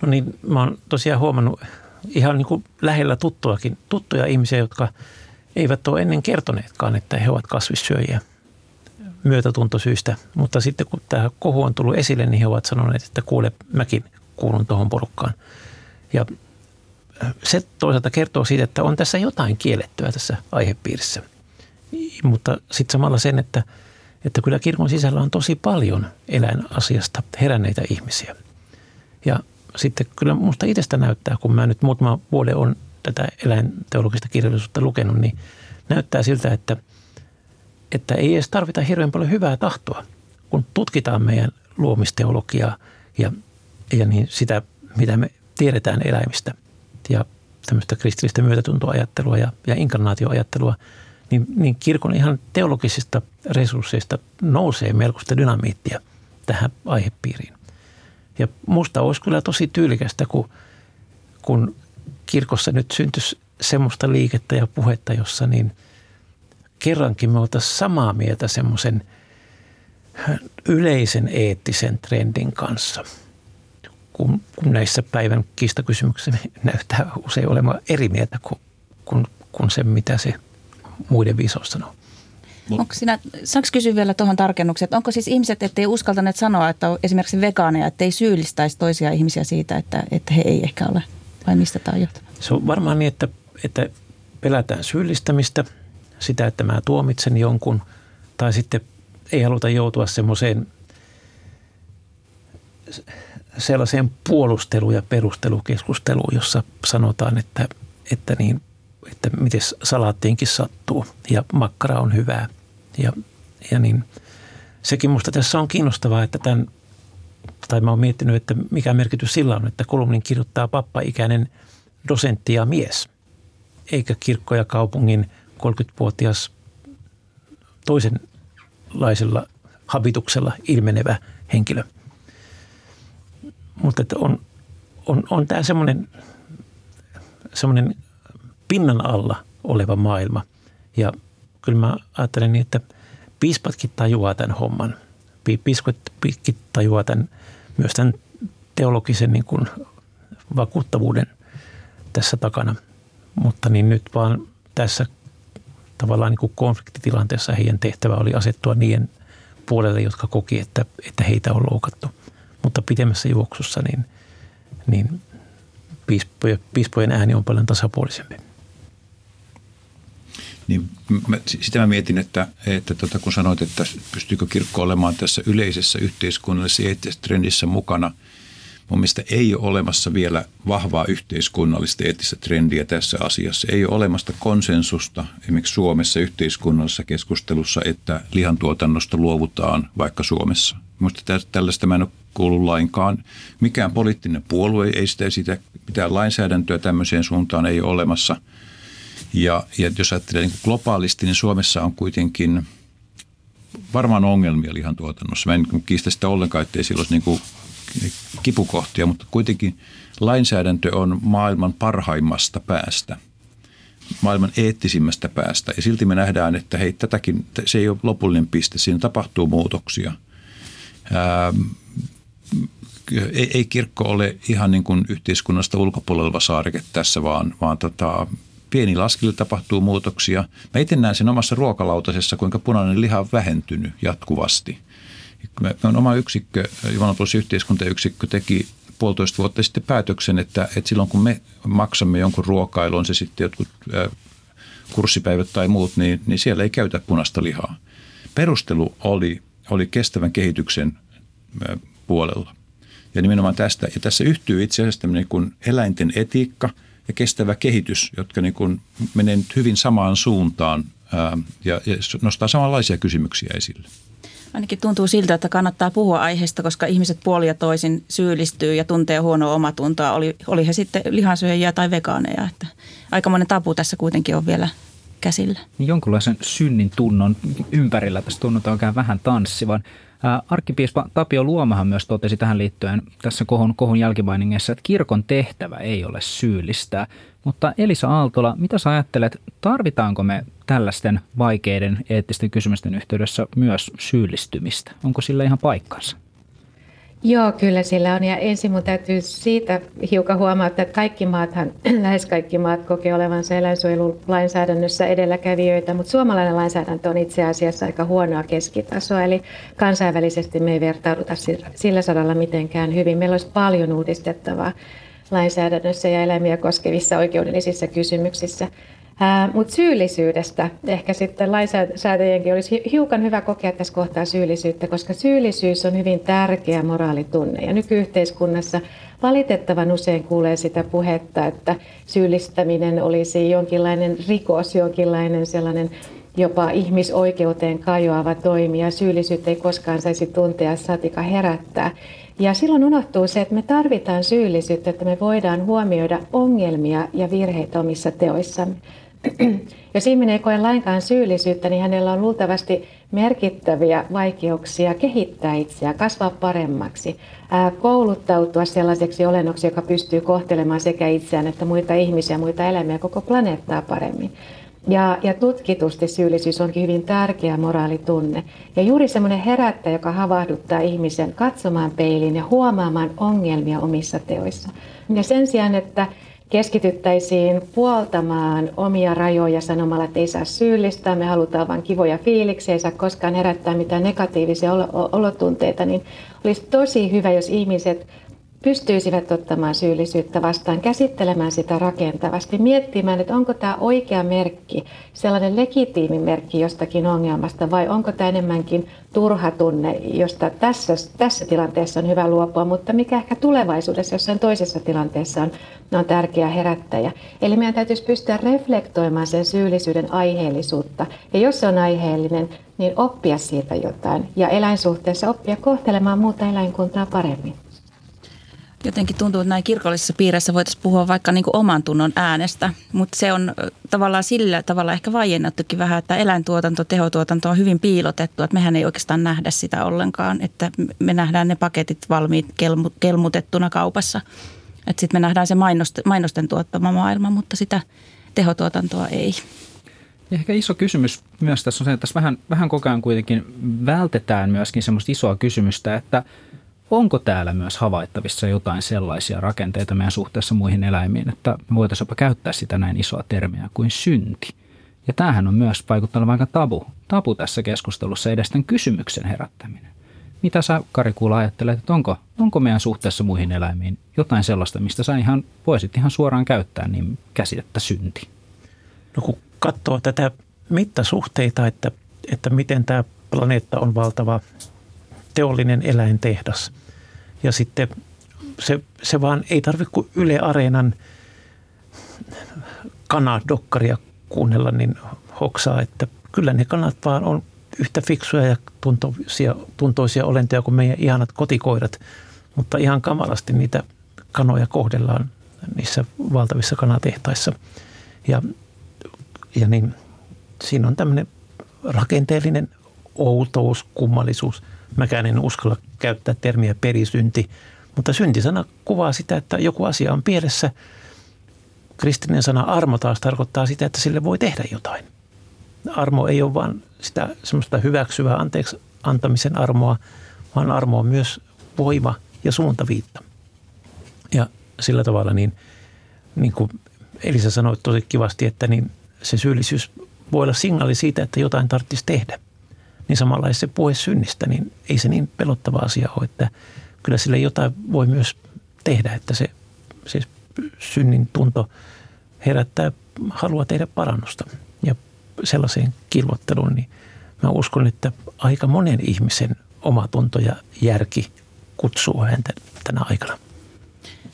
No niin, mä oon tosiaan huomannut ihan niin kuin lähellä tuttuakin, tuttuja ihmisiä, jotka eivät ole ennen kertoneetkaan, että he ovat kasvissyöjiä myötätuntosyistä, mutta sitten kun tämä kohu on tullut esille, niin he ovat sanoneet, että kuule, mäkin kuulun tuohon porukkaan. Ja se toisaalta kertoo siitä, että on tässä jotain kiellettyä tässä aihepiirissä, mutta sitten samalla sen, että, että kyllä kirkon sisällä on tosi paljon eläinasiasta heränneitä ihmisiä. Ja sitten kyllä minusta itsestä näyttää, kun mä nyt muutama vuoden on tätä eläinteologista kirjallisuutta lukenut, niin näyttää siltä, että, että ei edes tarvita hirveän paljon hyvää tahtoa, kun tutkitaan meidän luomisteologiaa ja, ja niin sitä, mitä me tiedetään eläimistä ja tämmöistä kristillistä myötätuntoajattelua ja, ja inkarnaatioajattelua, niin, niin kirkon ihan teologisista resursseista nousee melkoista dynamiittia tähän aihepiiriin. Ja musta olisi kyllä tosi tyylikästä, kun, kun kirkossa nyt syntyisi semmoista liikettä ja puhetta, jossa niin kerrankin me oltaisiin samaa mieltä semmoisen yleisen eettisen trendin kanssa, kun, kun näissä päivän kiistakysymyksissä näyttää usein olemaan eri mieltä kuin, kuin, kuin se, mitä se muiden viisaus sanoo. Onko sinä, saanko kysyä vielä tuohon tarkennuksen, että onko siis ihmiset, ettei uskaltaneet sanoa, että on esimerkiksi vegaaneja, ettei syyllistäisi toisia ihmisiä siitä, että, että he ei ehkä ole, vai mistä tämä on johtunut? Se on varmaan niin, että, että pelätään syyllistämistä, sitä, että mä tuomitsen jonkun, tai sitten ei haluta joutua semmoiseen sellaiseen puolustelu- ja perustelukeskusteluun, jossa sanotaan, että, että niin, että miten salaattiinkin sattuu ja makkara on hyvää. Ja, ja niin. Sekin musta tässä on kiinnostavaa, että tämän, tai mä oon miettinyt, että mikä merkitys sillä on, että kolumnin kirjoittaa pappa-ikäinen dosentti ja mies, eikä Kirkko ja kaupungin kolmekymmentävuotias toisenlaisella habituksella ilmenevä henkilö. Mutta että on, on, on tämä semmoinen semmoinen pinnan alla oleva maailma. Ja kyllä mä ajattelen niin, että piispatkin tajuaa tämän homman. Piispatkin tajuaa tämän, myös tämän teologisen niin kuin vakuuttavuuden tässä takana. Mutta niin nyt vaan tässä tavallaan niin kuin konfliktitilanteessa heidän tehtävä oli asettua niiden puolelle, jotka koki, että, että heitä on loukattu. Mutta pidemmässä juoksussa niin, niin piispojen, piispojen ääni on paljon tasapuolisempi. Niin, mä, sitä mä mietin, että, että tota, kun sanoit, että pystyykö kirkko olemaan tässä yleisessä yhteiskunnallisessa eettisessä trendissä mukana, mun mielestä ei ole olemassa vielä vahvaa yhteiskunnallista eettistä trendiä tässä asiassa. Ei ole olemasta konsensusta esimerkiksi Suomessa yhteiskunnallisessa keskustelussa, että lihantuotannosta luovutaan vaikka Suomessa. Minusta tällaista mä en ole kuullut lainkaan. Mikään poliittinen puolue ei sitä esitä, mitään lainsäädäntöä tämmöiseen suuntaan ei ole olemassa. Ja, ja jos ajattelee niin globaalisti, niin Suomessa on kuitenkin varmaan ongelmia lihantuotannossa. Mä en kiistä sitä ollenkaan, ettei sillä olisi niin kuin kipukohtia, mutta kuitenkin lainsäädäntö on maailman parhaimmasta päästä, maailman eettisimmästä päästä. Ja silti me nähdään, että hei, tätäkin, se ei ole lopullinen piste, siinä tapahtuu muutoksia. Ää, ei, ei kirkko ole ihan niin kuin yhteiskunnasta ulkopuolella oleva saareke tässä, vaan, vaan tota, pienillä askelilla tapahtuu muutoksia. Mä itse näen sen omassa ruokalautasessa, kuinka punainen liha on vähentynyt jatkuvasti. Meidän oma yksikkö, Jumalanpalveluksen yhteiskuntayksikkö, teki puolitoista vuotta sitten päätöksen, että, että silloin kun me maksamme jonkun ruokailun, on se sitten jotkut äh, kurssipäivät tai muut, niin, niin siellä ei käytä punaista lihaa. Perustelu oli, oli kestävän kehityksen äh, puolella. Ja nimenomaan tästä. Ja tässä yhtyy itse asiassa tämmöinen kuin eläinten etiikka ja kestävä kehitys, jotka niin kuin menee nyt hyvin samaan suuntaan ää, ja, ja nostaa samanlaisia kysymyksiä esille. Ainakin tuntuu siltä, että kannattaa puhua aiheesta, koska ihmiset puolin ja toisin syyllistyy ja tuntee huonoa omatuntoa. Oli, oli he sitten lihansyöjiä tai vegaaneja. Että aikamoinen tabu tässä kuitenkin on vielä käsillä. Jonkunlaisen synnin tunnon ympärillä tässä tunnutaankaan vähän tanssivan. Arkkipiispa Tapio Luomahan myös totesi tähän liittyen tässä kohon, kohon jälkimainingeissa, että kirkon tehtävä ei ole syyllistää. Mutta Elisa Aaltola, mitä sä ajattelet, tarvitaanko me tällaisten vaikeiden eettisten kysymysten yhteydessä myös syyllistymistä? Onko sillä ihan paikkansa? Joo, kyllä sillä on. Ja ensin mun täytyy siitä hiukan huomauttaa, että kaikki maathan, lähes kaikki maat kokee olevansa eläinsuojelulainsäädännössä edelläkävijöitä, mutta suomalainen lainsäädäntö on itse asiassa aika huonoa keskitasoa, eli kansainvälisesti me ei vertauduta sillä saralla mitenkään hyvin. Meillä olisi paljon uudistettavaa lainsäädännössä ja eläimiä koskevissa oikeudellisissa kysymyksissä. Mutta syyllisyydestä ehkä sitten lainsäätäjienkin olisi hiukan hyvä kokea tässä kohtaa syyllisyyttä, koska syyllisyys on hyvin tärkeä moraalitunne. Ja nykyyhteiskunnassa valitettavan usein kuulee sitä puhetta, että syyllistäminen olisi jonkinlainen rikos, jonkinlainen sellainen jopa ihmisoikeuteen kajoava toimi, ja syyllisyyttä ei koskaan saisi tuntea satika herättää. Ja silloin unohtuu se, että me tarvitaan syyllisyyttä, että me voidaan huomioida ongelmia ja virheitä omissa teoissamme. Jos ihminen ei koe lainkaan syyllisyyttä, niin hänellä on luultavasti merkittäviä vaikeuksia kehittää itseään, kasvaa paremmaksi, kouluttautua sellaiseksi olennoksi, joka pystyy kohtelemaan sekä itseään että muita ihmisiä, muita eläimiä, koko planeettaa paremmin. Ja, ja tutkitusti syyllisyys onkin hyvin tärkeä moraalitunne. Ja juuri semmoinen herättäjä, joka havahduttaa ihmisen katsomaan peiliin ja huomaamaan ongelmia omissa teoissa. Ja sen sijaan, että keskityttäisiin puoltamaan omia rajoja sanomalla, että ei saa syyllistää, me halutaan vain kivoja fiiliksiä, ei saa koskaan herättää mitään negatiivisia olotunteita, niin olisi tosi hyvä, jos ihmiset pystyisivät ottamaan syyllisyyttä vastaan, käsittelemään sitä rakentavasti, miettimään, että onko tämä oikea merkki, sellainen legitiimi merkki jostakin ongelmasta, vai onko tämä enemmänkin turha tunne, josta tässä, tässä tilanteessa on hyvä luopua, mutta mikä ehkä tulevaisuudessa jossain toisessa tilanteessa on, on tärkeä herättäjä. Eli meidän täytyisi pystyä reflektoimaan sen syyllisyyden aiheellisuutta, ja jos se on aiheellinen, niin oppia siitä jotain, ja eläinsuhteessa oppia kohtelemaan muuta eläinkuntaa paremmin. Jotenkin tuntuu, että näin kirkollisessa piirissä voitaisiin puhua vaikka niin kuin oman tunnon äänestä, mutta se on tavallaan sillä tavalla ehkä vaiennattukin vähän, että eläintuotanto, tehotuotanto on hyvin piilotettu, että mehän ei oikeastaan nähdä sitä ollenkaan, että me nähdään ne paketit valmiit kelmutettuna kaupassa, että sitten me nähdään se mainosten tuottama maailma, mutta sitä tehotuotantoa ei. Ja ehkä iso kysymys myös tässä on se, että tässä vähän, vähän koko ajan kuitenkin vältetään myöskin semmoista isoa kysymystä, että onko täällä myös havaittavissa jotain sellaisia rakenteita meidän suhteessa muihin eläimiin, että me voitaisiin jopa käyttää sitä näin isoa termiä kuin synti. Ja tämähän on myös vaikuttanut aika tabu, tabu tässä keskustelussa, edes tämän kysymyksen herättäminen. Mitä sä, Kari Kuula, ajattelet, että onko, onko meidän suhteessa muihin eläimiin jotain sellaista, mistä sä ihan, voisit ihan suoraan käyttää niin käsitettä synti? No kun katsoo tätä mittasuhteita, että, että miten tämä planeetta on valtava teollinen eläintehdas. Ja sitten se, se vaan ei tarvitse kuin Yle Areenan kanadokkaria kuunnella, niin hoksaa, että kyllä ne kanat vaan on yhtä fiksuja ja tuntoisia, tuntoisia olentoja kuin meidän ihanat kotikoirat, mutta ihan kamalasti niitä kanoja kohdellaan niissä valtavissa kanatehtaissa. Ja, ja niin, siinä on tämmöinen rakenteellinen outous, kummallisuus. Mäkään en uskalla käyttää termiä perisynti, mutta syntisana kuvaa sitä, että joku asia on pielessä. Kristillinen sana armo taas tarkoittaa sitä, että sille voi tehdä jotain. Armo ei ole vain sitä semmoista hyväksyvää anteeksi antamisen armoa, vaan armo on myös voima ja suuntaviitta. Ja sillä tavalla, niin, niin kuin Elisa sanoi tosi kivasti, että niin se syyllisyys voi olla signaali siitä, että jotain tarvitsisi tehdä. Niin samanlaista se puhe synnistä, niin ei se niin pelottava asia ole, että kyllä sille jotain voi myös tehdä, että se, se synnin tunto herättää halua tehdä parannusta. Ja sellaiseen kilvotteluun, niin mä uskon, että aika monen ihmisen omatunto ja järki kutsuu häntä tänä aikana.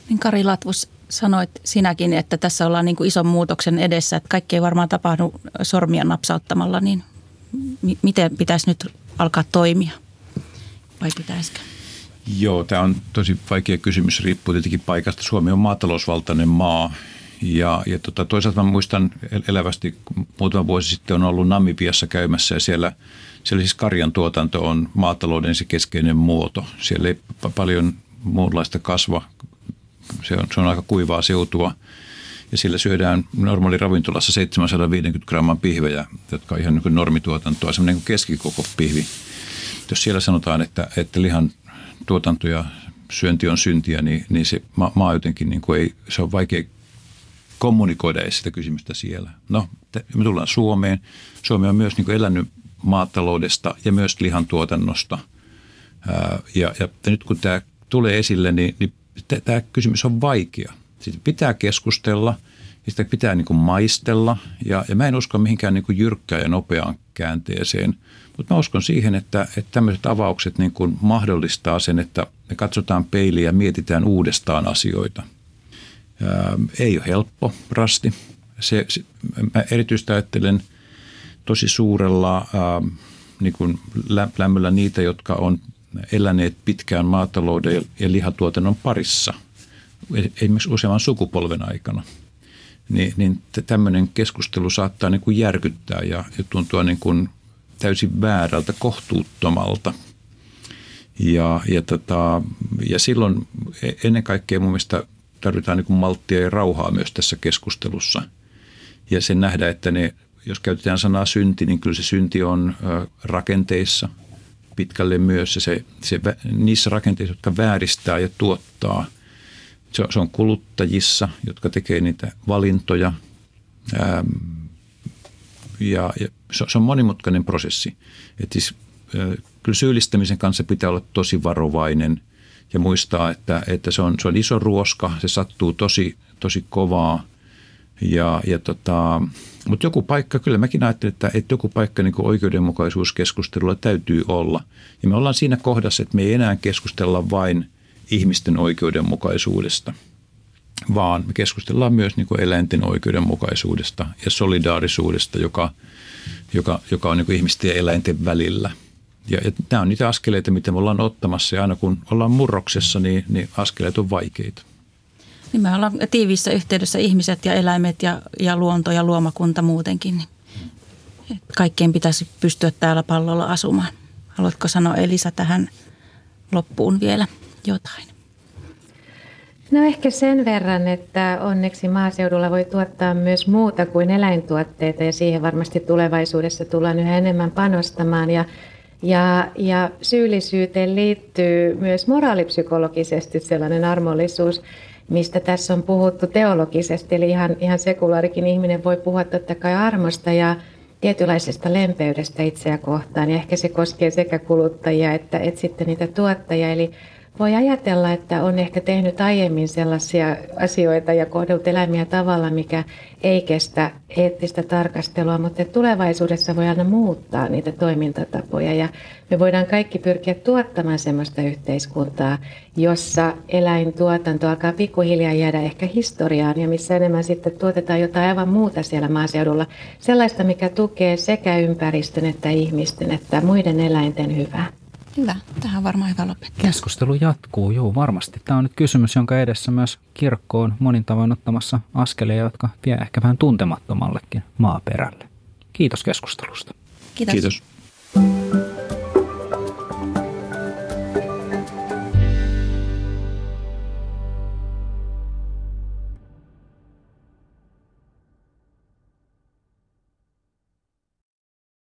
Niin Kari Latvus, sanoit sinäkin, että tässä ollaan niin kuin ison muutoksen edessä, että kaikki ei varmaan tapahdu sormia napsauttamalla, niin m- miten pitäisi nyt alkaa toimia vai pitäisikö? Joo, tämä on tosi vaikea kysymys, riippuu tietenkin paikasta. Suomi on maatalousvaltainen maa ja, ja tota, toisaalta mä muistan elävästi, muutama vuosi sitten on ollut Namibiassa käymässä ja siellä, siellä siis karjan tuotanto on maatalouden se keskeinen muoto. Siellä ei paljon muunlaista kasva, se on, se on aika kuivaa seutua ja siellä syödään normaali ravintolassa seitsemänsataaviisikymmentä gramman pihvejä, jotka on ihan niin kuin normituotantoa, semmoinen kuin keskikoko pihvi. Jos siellä sanotaan, että, että lihan tuotanto ja syönti on syntiä, niin, niin se maa, maa jotenkin niin kuin ei, se on vaikea kommunikoida edes sitä kysymystä siellä. No, me tullaan Suomeen. Suomi on myös niin kuin elänyt maataloudesta ja myös lihantuotannosta. Ää, ja, ja nyt kun tämä tulee esille, niin, niin tämä kysymys on vaikea. Siitä pitää keskustella, sitä pitää niin kuin maistella. Ja, ja mä en usko mihinkään niin kuin jyrkkään ja nopeaan käänteeseen. Mutta mä uskon siihen, että, että tämmöiset avaukset niin kuin mahdollistaa sen, että me katsotaan peiliin ja mietitään uudestaan asioita. Ää, ei ole helppo rasti. Se, se, mä erityisesti ajattelen tosi suurella ää, niin kuin lämmöllä niitä, jotka on eläneet pitkään maatalouden ja lihatuotannon parissa, esimerkiksi useamman sukupolven aikana. Ni, niin tämmöinen keskustelu saattaa niin kuin järkyttää ja, ja tuntua niin kuin täysin väärältä, kohtuuttomalta. Ja, ja, tota, ja silloin ennen kaikkea mun mielestä tarvitaan niin kuin malttia ja rauhaa myös tässä keskustelussa. Ja sen nähdä, että ne, jos käytetään sanaa synti, niin kyllä se synti on rakenteissa pitkälle myös. Ja se, se, niissä rakenteissa, jotka vääristää ja tuottaa. Se, se on kuluttajissa, jotka tekee niitä valintoja. Ähm, Ja, ja se on monimutkainen prosessi. Et siis, kyllä syyllistämisen kanssa pitää olla tosi varovainen ja muistaa, että, että se, on, se on iso ruoska, se sattuu tosi, tosi kovaa. Ja, ja tota, mutta joku paikka, kyllä mäkin ajattelen, että, että joku paikka niin kuin oikeudenmukaisuuskeskustelulla täytyy olla. Ja me ollaan siinä kohdassa, että me ei enää keskustella vain ihmisten oikeudenmukaisuudesta, vaan me keskustellaan myös niin kuin eläinten oikeudenmukaisuudesta ja solidaarisuudesta, joka, joka, joka on niin kuin ihmisten ja eläinten välillä. Ja, ja nämä on niitä askeleita, mitä me ollaan ottamassa, ja aina kun ollaan murroksessa, niin, niin askeleet on vaikeita. Niin me ollaan tiiviissä yhteydessä ihmiset ja eläimet ja, ja luonto ja luomakunta muutenkin. Kaikkien pitäisi pystyä täällä pallolla asumaan. Haluatko sanoa Elisa tähän loppuun vielä jotain? No ehkä sen verran, että onneksi maaseudulla voi tuottaa myös muuta kuin eläintuotteita ja siihen varmasti tulevaisuudessa tullaan yhä enemmän panostamaan. Ja, ja, ja syyllisyyteen liittyy myös moraalipsykologisesti sellainen armollisuus, mistä tässä on puhuttu teologisesti. Eli ihan, ihan sekulaarikin ihminen voi puhua totta kai armosta ja tietynlaisesta lempeydestä itseä kohtaan. Ja ehkä se koskee sekä kuluttajia että, että sitten niitä tuottajia. Eli voi ajatella, että on ehkä tehnyt aiemmin sellaisia asioita ja kohdellut eläimiä tavalla, mikä ei kestä eettistä tarkastelua, mutta tulevaisuudessa voi aina muuttaa niitä toimintatapoja. Ja me voidaan kaikki pyrkiä tuottamaan sellaista yhteiskuntaa, jossa eläintuotanto alkaa pikkuhiljaa jäädä ehkä historiaan ja missä enemmän sitten tuotetaan jotain aivan muuta siellä maaseudulla. Sellaista, mikä tukee sekä ympäristön että ihmisten että muiden eläinten hyvää. Hyvä. Tähän on varmaan hyvä lopettaa. Keskustelu jatkuu, joo varmasti. Tämä on nyt kysymys, jonka edessä myös kirkko on monin tavoin ottamassa askeleja, jotka vie ehkä vähän tuntemattomallekin maaperälle. Kiitos keskustelusta. Kiitos. Kiitos.